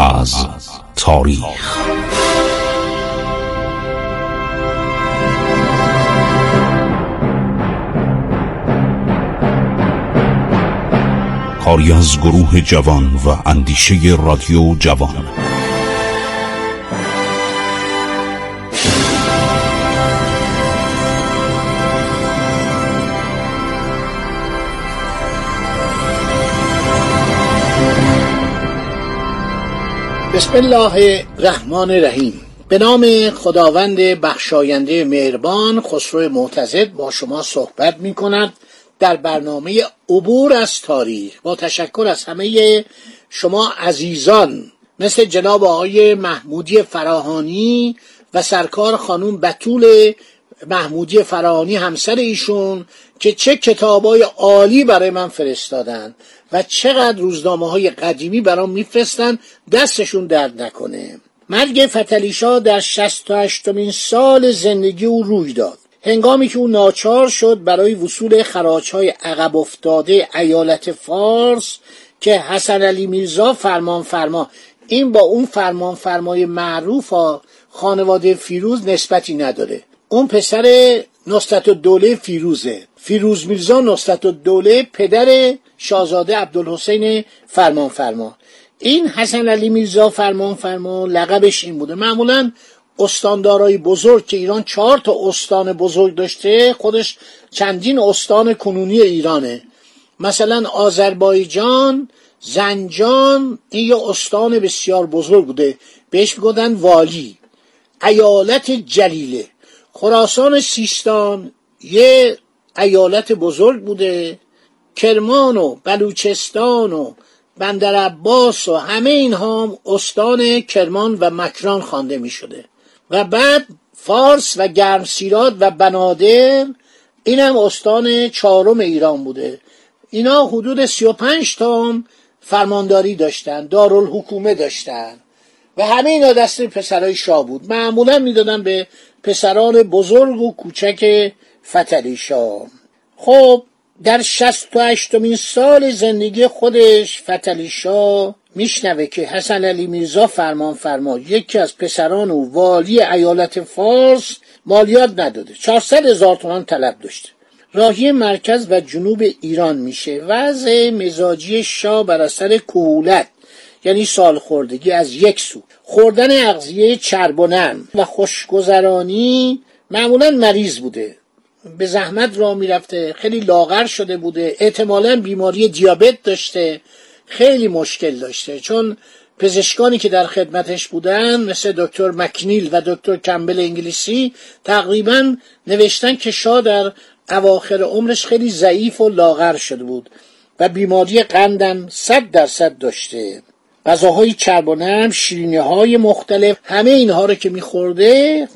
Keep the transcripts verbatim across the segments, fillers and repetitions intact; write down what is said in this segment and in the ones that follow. از تاریخ. کاری از گروه جوان و اندیشه رادیو جوان. بسم الله الرحمن الرحیم. به نام خداوند بخشاینده مهربان. خسرو معتزد با شما صحبت می کند در برنامه عبور از تاریخ. با تشکر از همه شما عزیزان مثل جناب آقای محمودی فراهانی و سرکار خانوم بتول محمودی فراهانی همسر ایشون که چه کتابای عالی برای من فرستادن و چقدر روزنامه های قدیمی برام میفرستن، دستشون درد نکنه. مرگ فتحعلی شاه در شصت و هشتمین سال زندگی او روی داد، هنگامی که او ناچار شد برای وصول خراج‌های عقب افتاده ایالت فارس که حسن علی میرزا فرمانفرما، این با اون فرمانفرمای معروف خانواده فیروز نسبتی نداره، اون پسر نصرتالدوله فیروزه، فیروز میرزا نصرتالدوله پدر شاهزاده عبدالحسین فرمانفرما. این حسن علی میرزا فرمانفرما لقبش این بوده. معمولاً استاندارای بزرگ که ایران چهار تا استان بزرگ داشته، خودش چندین استان کنونی ایرانه، مثلا آذربایجان، زنجان، این یه استان بسیار بزرگ بوده، بهش میگفتن والی. ایالت جلیله، خراسان سیستان یه ایالت بزرگ بوده، کرمان و بلوچستان و بندرعباس و همه اینها هم استان کرمان و مکران خوانده می شده. و بعد فارس و گرمسیراد و بنادر، این هم استان چهارم ایران بوده. اینا حدود سی و پنج تا هم فرمانداری داشتن، دارالحکومه داشتن و همه اینا دست پسرای شاه بود. معمولا میدادن به پسران بزرگ و کوچک فتحعلی شاه. خب در شصت و هشتمین سال زندگی خودش فتحعلی شاه میشنوه که حسن علی میرزا فرمانفرما یکی از پسران و والی ایالت فارس مالیات نداده، چهارصد هزار تومان طلب داشته. راهی مرکز و جنوب ایران میشه. وضع مزاجی شاه بر اثر کهولت یعنی سالخوردگی از یک سو، خوردن اغذیه چرب و نرم و خوشگذرانی، معمولا مریض بوده، به زحمت راه میرفته، خیلی لاغر شده بوده، احتمالاً بیماری دیابت داشته، خیلی مشکل داشته، چون پزشکانی که در خدمتش بودن مثل دکتر مکنیل و دکتر کمبل انگلیسی تقریباً نوشتن که شاه در اواخر عمرش خیلی ضعیف و لاغر شده بود و بیماری قندم صد درصد داشته. غذاهای چرب و نرم، شیرینی‌های مختلف، همه اینها رو که میخورده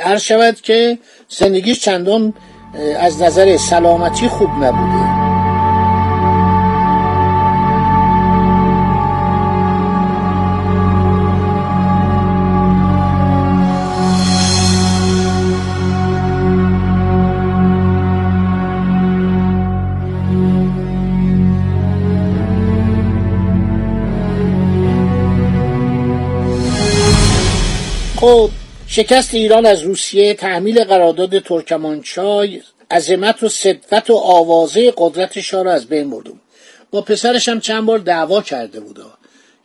هر شود که زندگیش چندان از نظر سلامتی خوب نبوده. خب شکست ایران از روسیه، تحمیل قرارداد ترکمانچای، عظمت و ثروت و آوازه قدرت شاه را از بین برد. با پسرش هم چند بار دعوا کرده بود،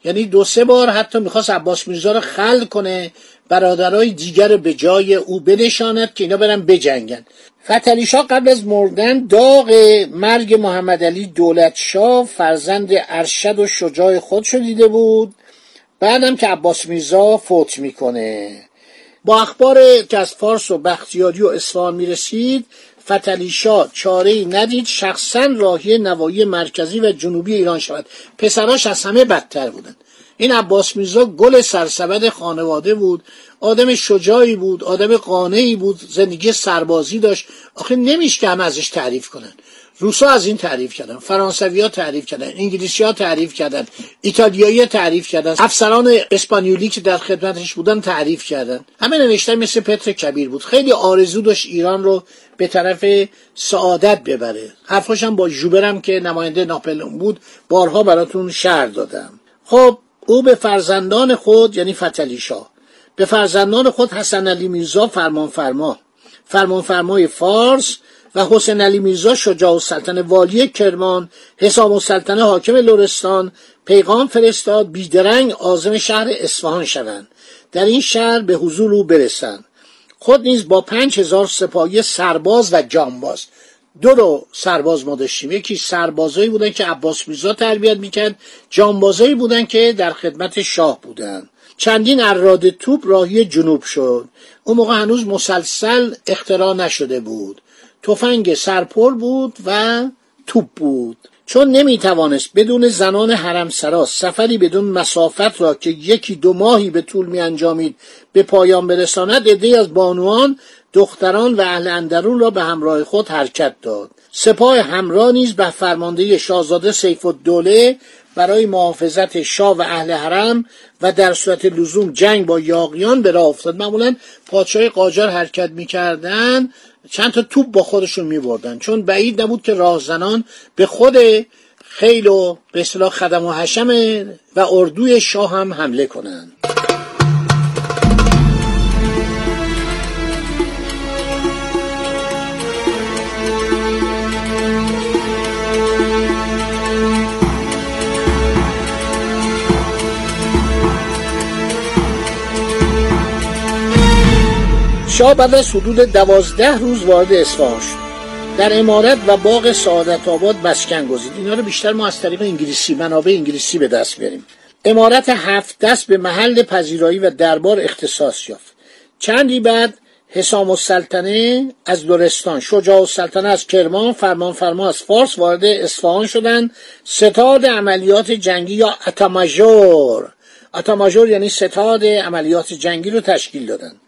یعنی دو سه بار حتی میخواست عباس میرزا رو خلع کنه، برادرای دیگر رو به جای او بنشاند که اینا برن بجنگن. فتحعلی شاه قبل از مردن داغ مرگ محمد علی دولتشاه فرزند ارشد و شجاع خودش رو دیده بود، بعدم که عباس میرزا فوت میکنه. با اخبار که از فارس و بختیاری و اصفهان میرسید، فتحعلی شاه چاره‌ای ندید شخصا راهی نواحی مرکزی و جنوبی ایران شود. پسراش از همه بدتر بودن. این عباس میرزا گل سرسبد خانواده بود، آدم شجاعی بود، آدم قانعی بود، زندگی سربازی داشت. آخه نمیشه که همه ازش تعریف کنن. روسا از این تعریف کردن، فرانسوی‌ها تعریف کردن، انگلیسی‌ها تعریف کردن، ایتالیایی‌ها تعریف کردن، افسران اسپانیولی که در خدمتش بودن تعریف کردن. همه نوشتن مثل پتر کبیر بود، خیلی آرزو داشت ایران رو به طرف سعادت ببره. حرفاش هم با ژوبرم که نماینده ناپلئون بود بارها براتون شرح دادم. خب او به فرزندان خود، یعنی فتحعلی شاه، به فرزندان خود حسن علی میرزا فرمانفرما، فرمانفرمای فارس، و حسین علی میرزا شجاع السلطنه والی کرمان، حسام السلطنه حاکم لرستان پیغام فرستاد بیدرنگ عازم شهر اصفهان شوند، در این شهر به حضور او برسند. خود نیز با پنج هزار سپاهی سرباز و جانباز، دو رو سرباز ما داشتیم، یکی سربازایی بودن که عباس میرزا تربیت میکرد، جانبازایی بودن که در خدمت شاه بودن. چندین اراده توپ راهی جنوب شد. اون موقع هنوز مسلسل اختراع نشده بود، تفنگ سرپر بود و توپ بود، چون نمیتوانست بدون زنان حرمسرا سفری بدون مسافت را که یکی دو ماهی به طول می انجامید به پایان برساند. عده‌ای از بانوان، دختران و اهل اندرون را به همراه خود حرکت داد. سپاه همراه نیز به فرماندهی شاهزاده سیف الدوله برای محافظت شاه و اهل حرم و در صورت لزوم جنگ با یاغیان به راه افتاد. معمولا پادشاه قاجار حرکت می‌کردند، چند تا توپ با خودشون می‌بردن، چون بعید نبود که راهزنان به خود خیل و به اصطلاح خدم و حشم و اردوی شاه هم حمله کنند. شاه بعد از حدود دوازده روز وارد اصفهان شد، در عمارت و باغ سعادت آباد مسکن گزید. اینا رو بیشتر ما از طریق انگلیسی، منابع انگلیسی به دست میاریم. عمارت هفت دست به محل پذیرایی و دربار اختصاص یافت. چندی بعد حسام السلطنه از لرستان، شجاع السلطنه از کرمان، فرمانفرما از فارس وارد اصفهان شدند. ستاد عملیات جنگی یا اتاماژور، اتاماژور یعنی ستاد عملیات جنگی، رو تشکیل دادند.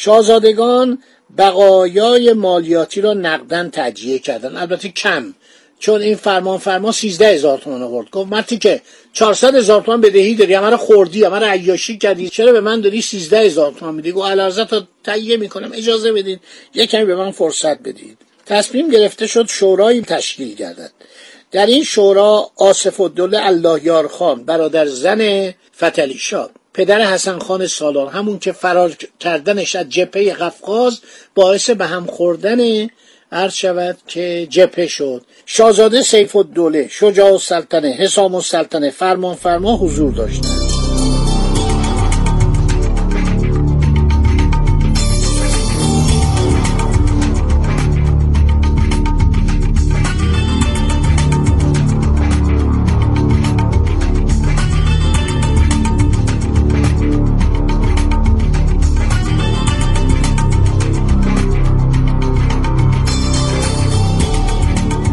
شاهزادگان بقایای مالیاتی را نقداً تجزیه کردند، البته کم، چون این فرمانفرما سیزده هزار تومان آورد. گفت مرتی که چهارصد هزار تومان بدهی داری، همه را خوردی، همه را عیاشی کردی، چرا به من داری سیزده هزار تومان میدی؟ گفت علیرضا تا تهیه میکنم، اجازه بدید یک کمی به من فرصت بدید. تصمیم گرفته شد شورایی تشکیل گردد. در این شورا آصف الدوله اللهیارخان، برادر زن فتحعلی شاه، پدر حسن خان سالار، همون که فرار کردنش از جبهه قفقاز باعث به هم خوردن عرض شود که جبهه شد، شاهزاده سیف الدوله، شجاع السلطنه، حسام السلطنه، فرمانفرما حضور داشتند.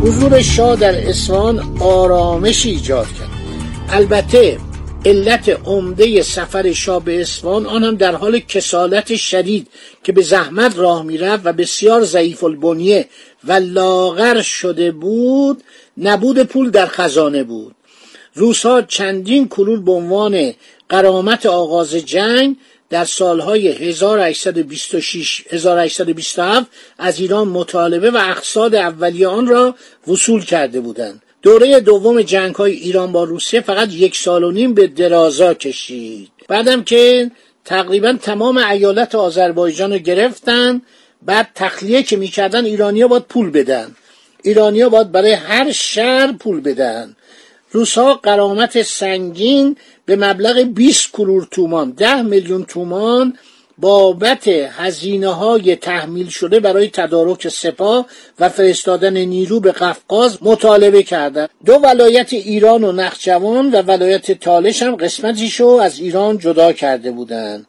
حضور شاه در اصفهان آرامشی ایجاد کرد. البته علت عمده سفر شاه به اصفهان، آن هم در حال کسالت شدید که به زحمت راه میرفت و بسیار ضعیف البنیه و لاغر شده بود، نبود پول در خزانه بود. روس‌ها چندین کلول به عنوان غرامت آغاز جنگ در سالهای هزار و هشتصد و بیست و شش تا هزار و هشتصد و بیست و هفت از ایران مطالبه و اقساط اولیه آن را وصول کرده بودند. دوره دوم جنگ‌های ایران با روسیه فقط یک سال و نیم به درازا کشید. بعدم که تقریبا تمام ایالت آذربایجان رو گرفتن، بعد تخلیه که می‌کردن ایرانی‌ها باید پول بدن. ایرانی‌ها باید برای هر شهر پول بدن. روس‌ها غرامت سنگین به مبلغ بیست کرور تومان، ده میلیون تومان، بابت هزینه‌های تحمیل شده برای تدارک سپاه و فرستادن نیرو به قفقاز مطالبه کردند. دو ولایت ایران و نخجوان و ولایت تالش هم قسمتیشو از ایران جدا کرده بودند.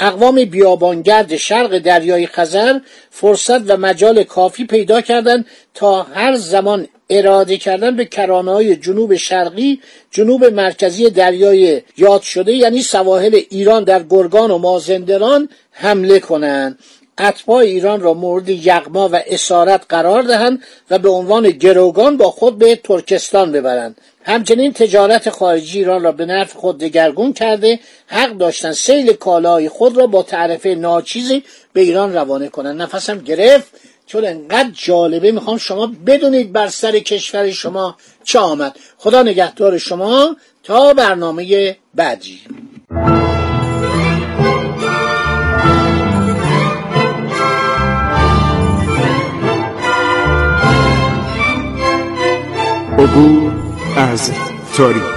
اقوام بیابانگرد شرق دریای خزر فرصت و مجال کافی پیدا کردند تا هر زمان اراده کردن به کرانه‌های جنوب شرقی، جنوب مرکزی دریای یاد شده، یعنی سواحل ایران در گرگان و مازندران حمله کنند، اتباع ایران را مورد یغما و اسارت قرار دهند و به عنوان گروگان با خود به ترکستان ببرند. همچنین تجارت خارجی ایران را به نفع خود دگرگون کرده، حق داشتند سیل کالای خود را با تعرفه ناچیزی به ایران روانه کنند. نفسم گرفت چون انقدر جالبه میخوام شما بدونید بر سر کشور شما چه آمد. خدا نگهدار شما تا برنامه بعدی. عبور از تاریخ.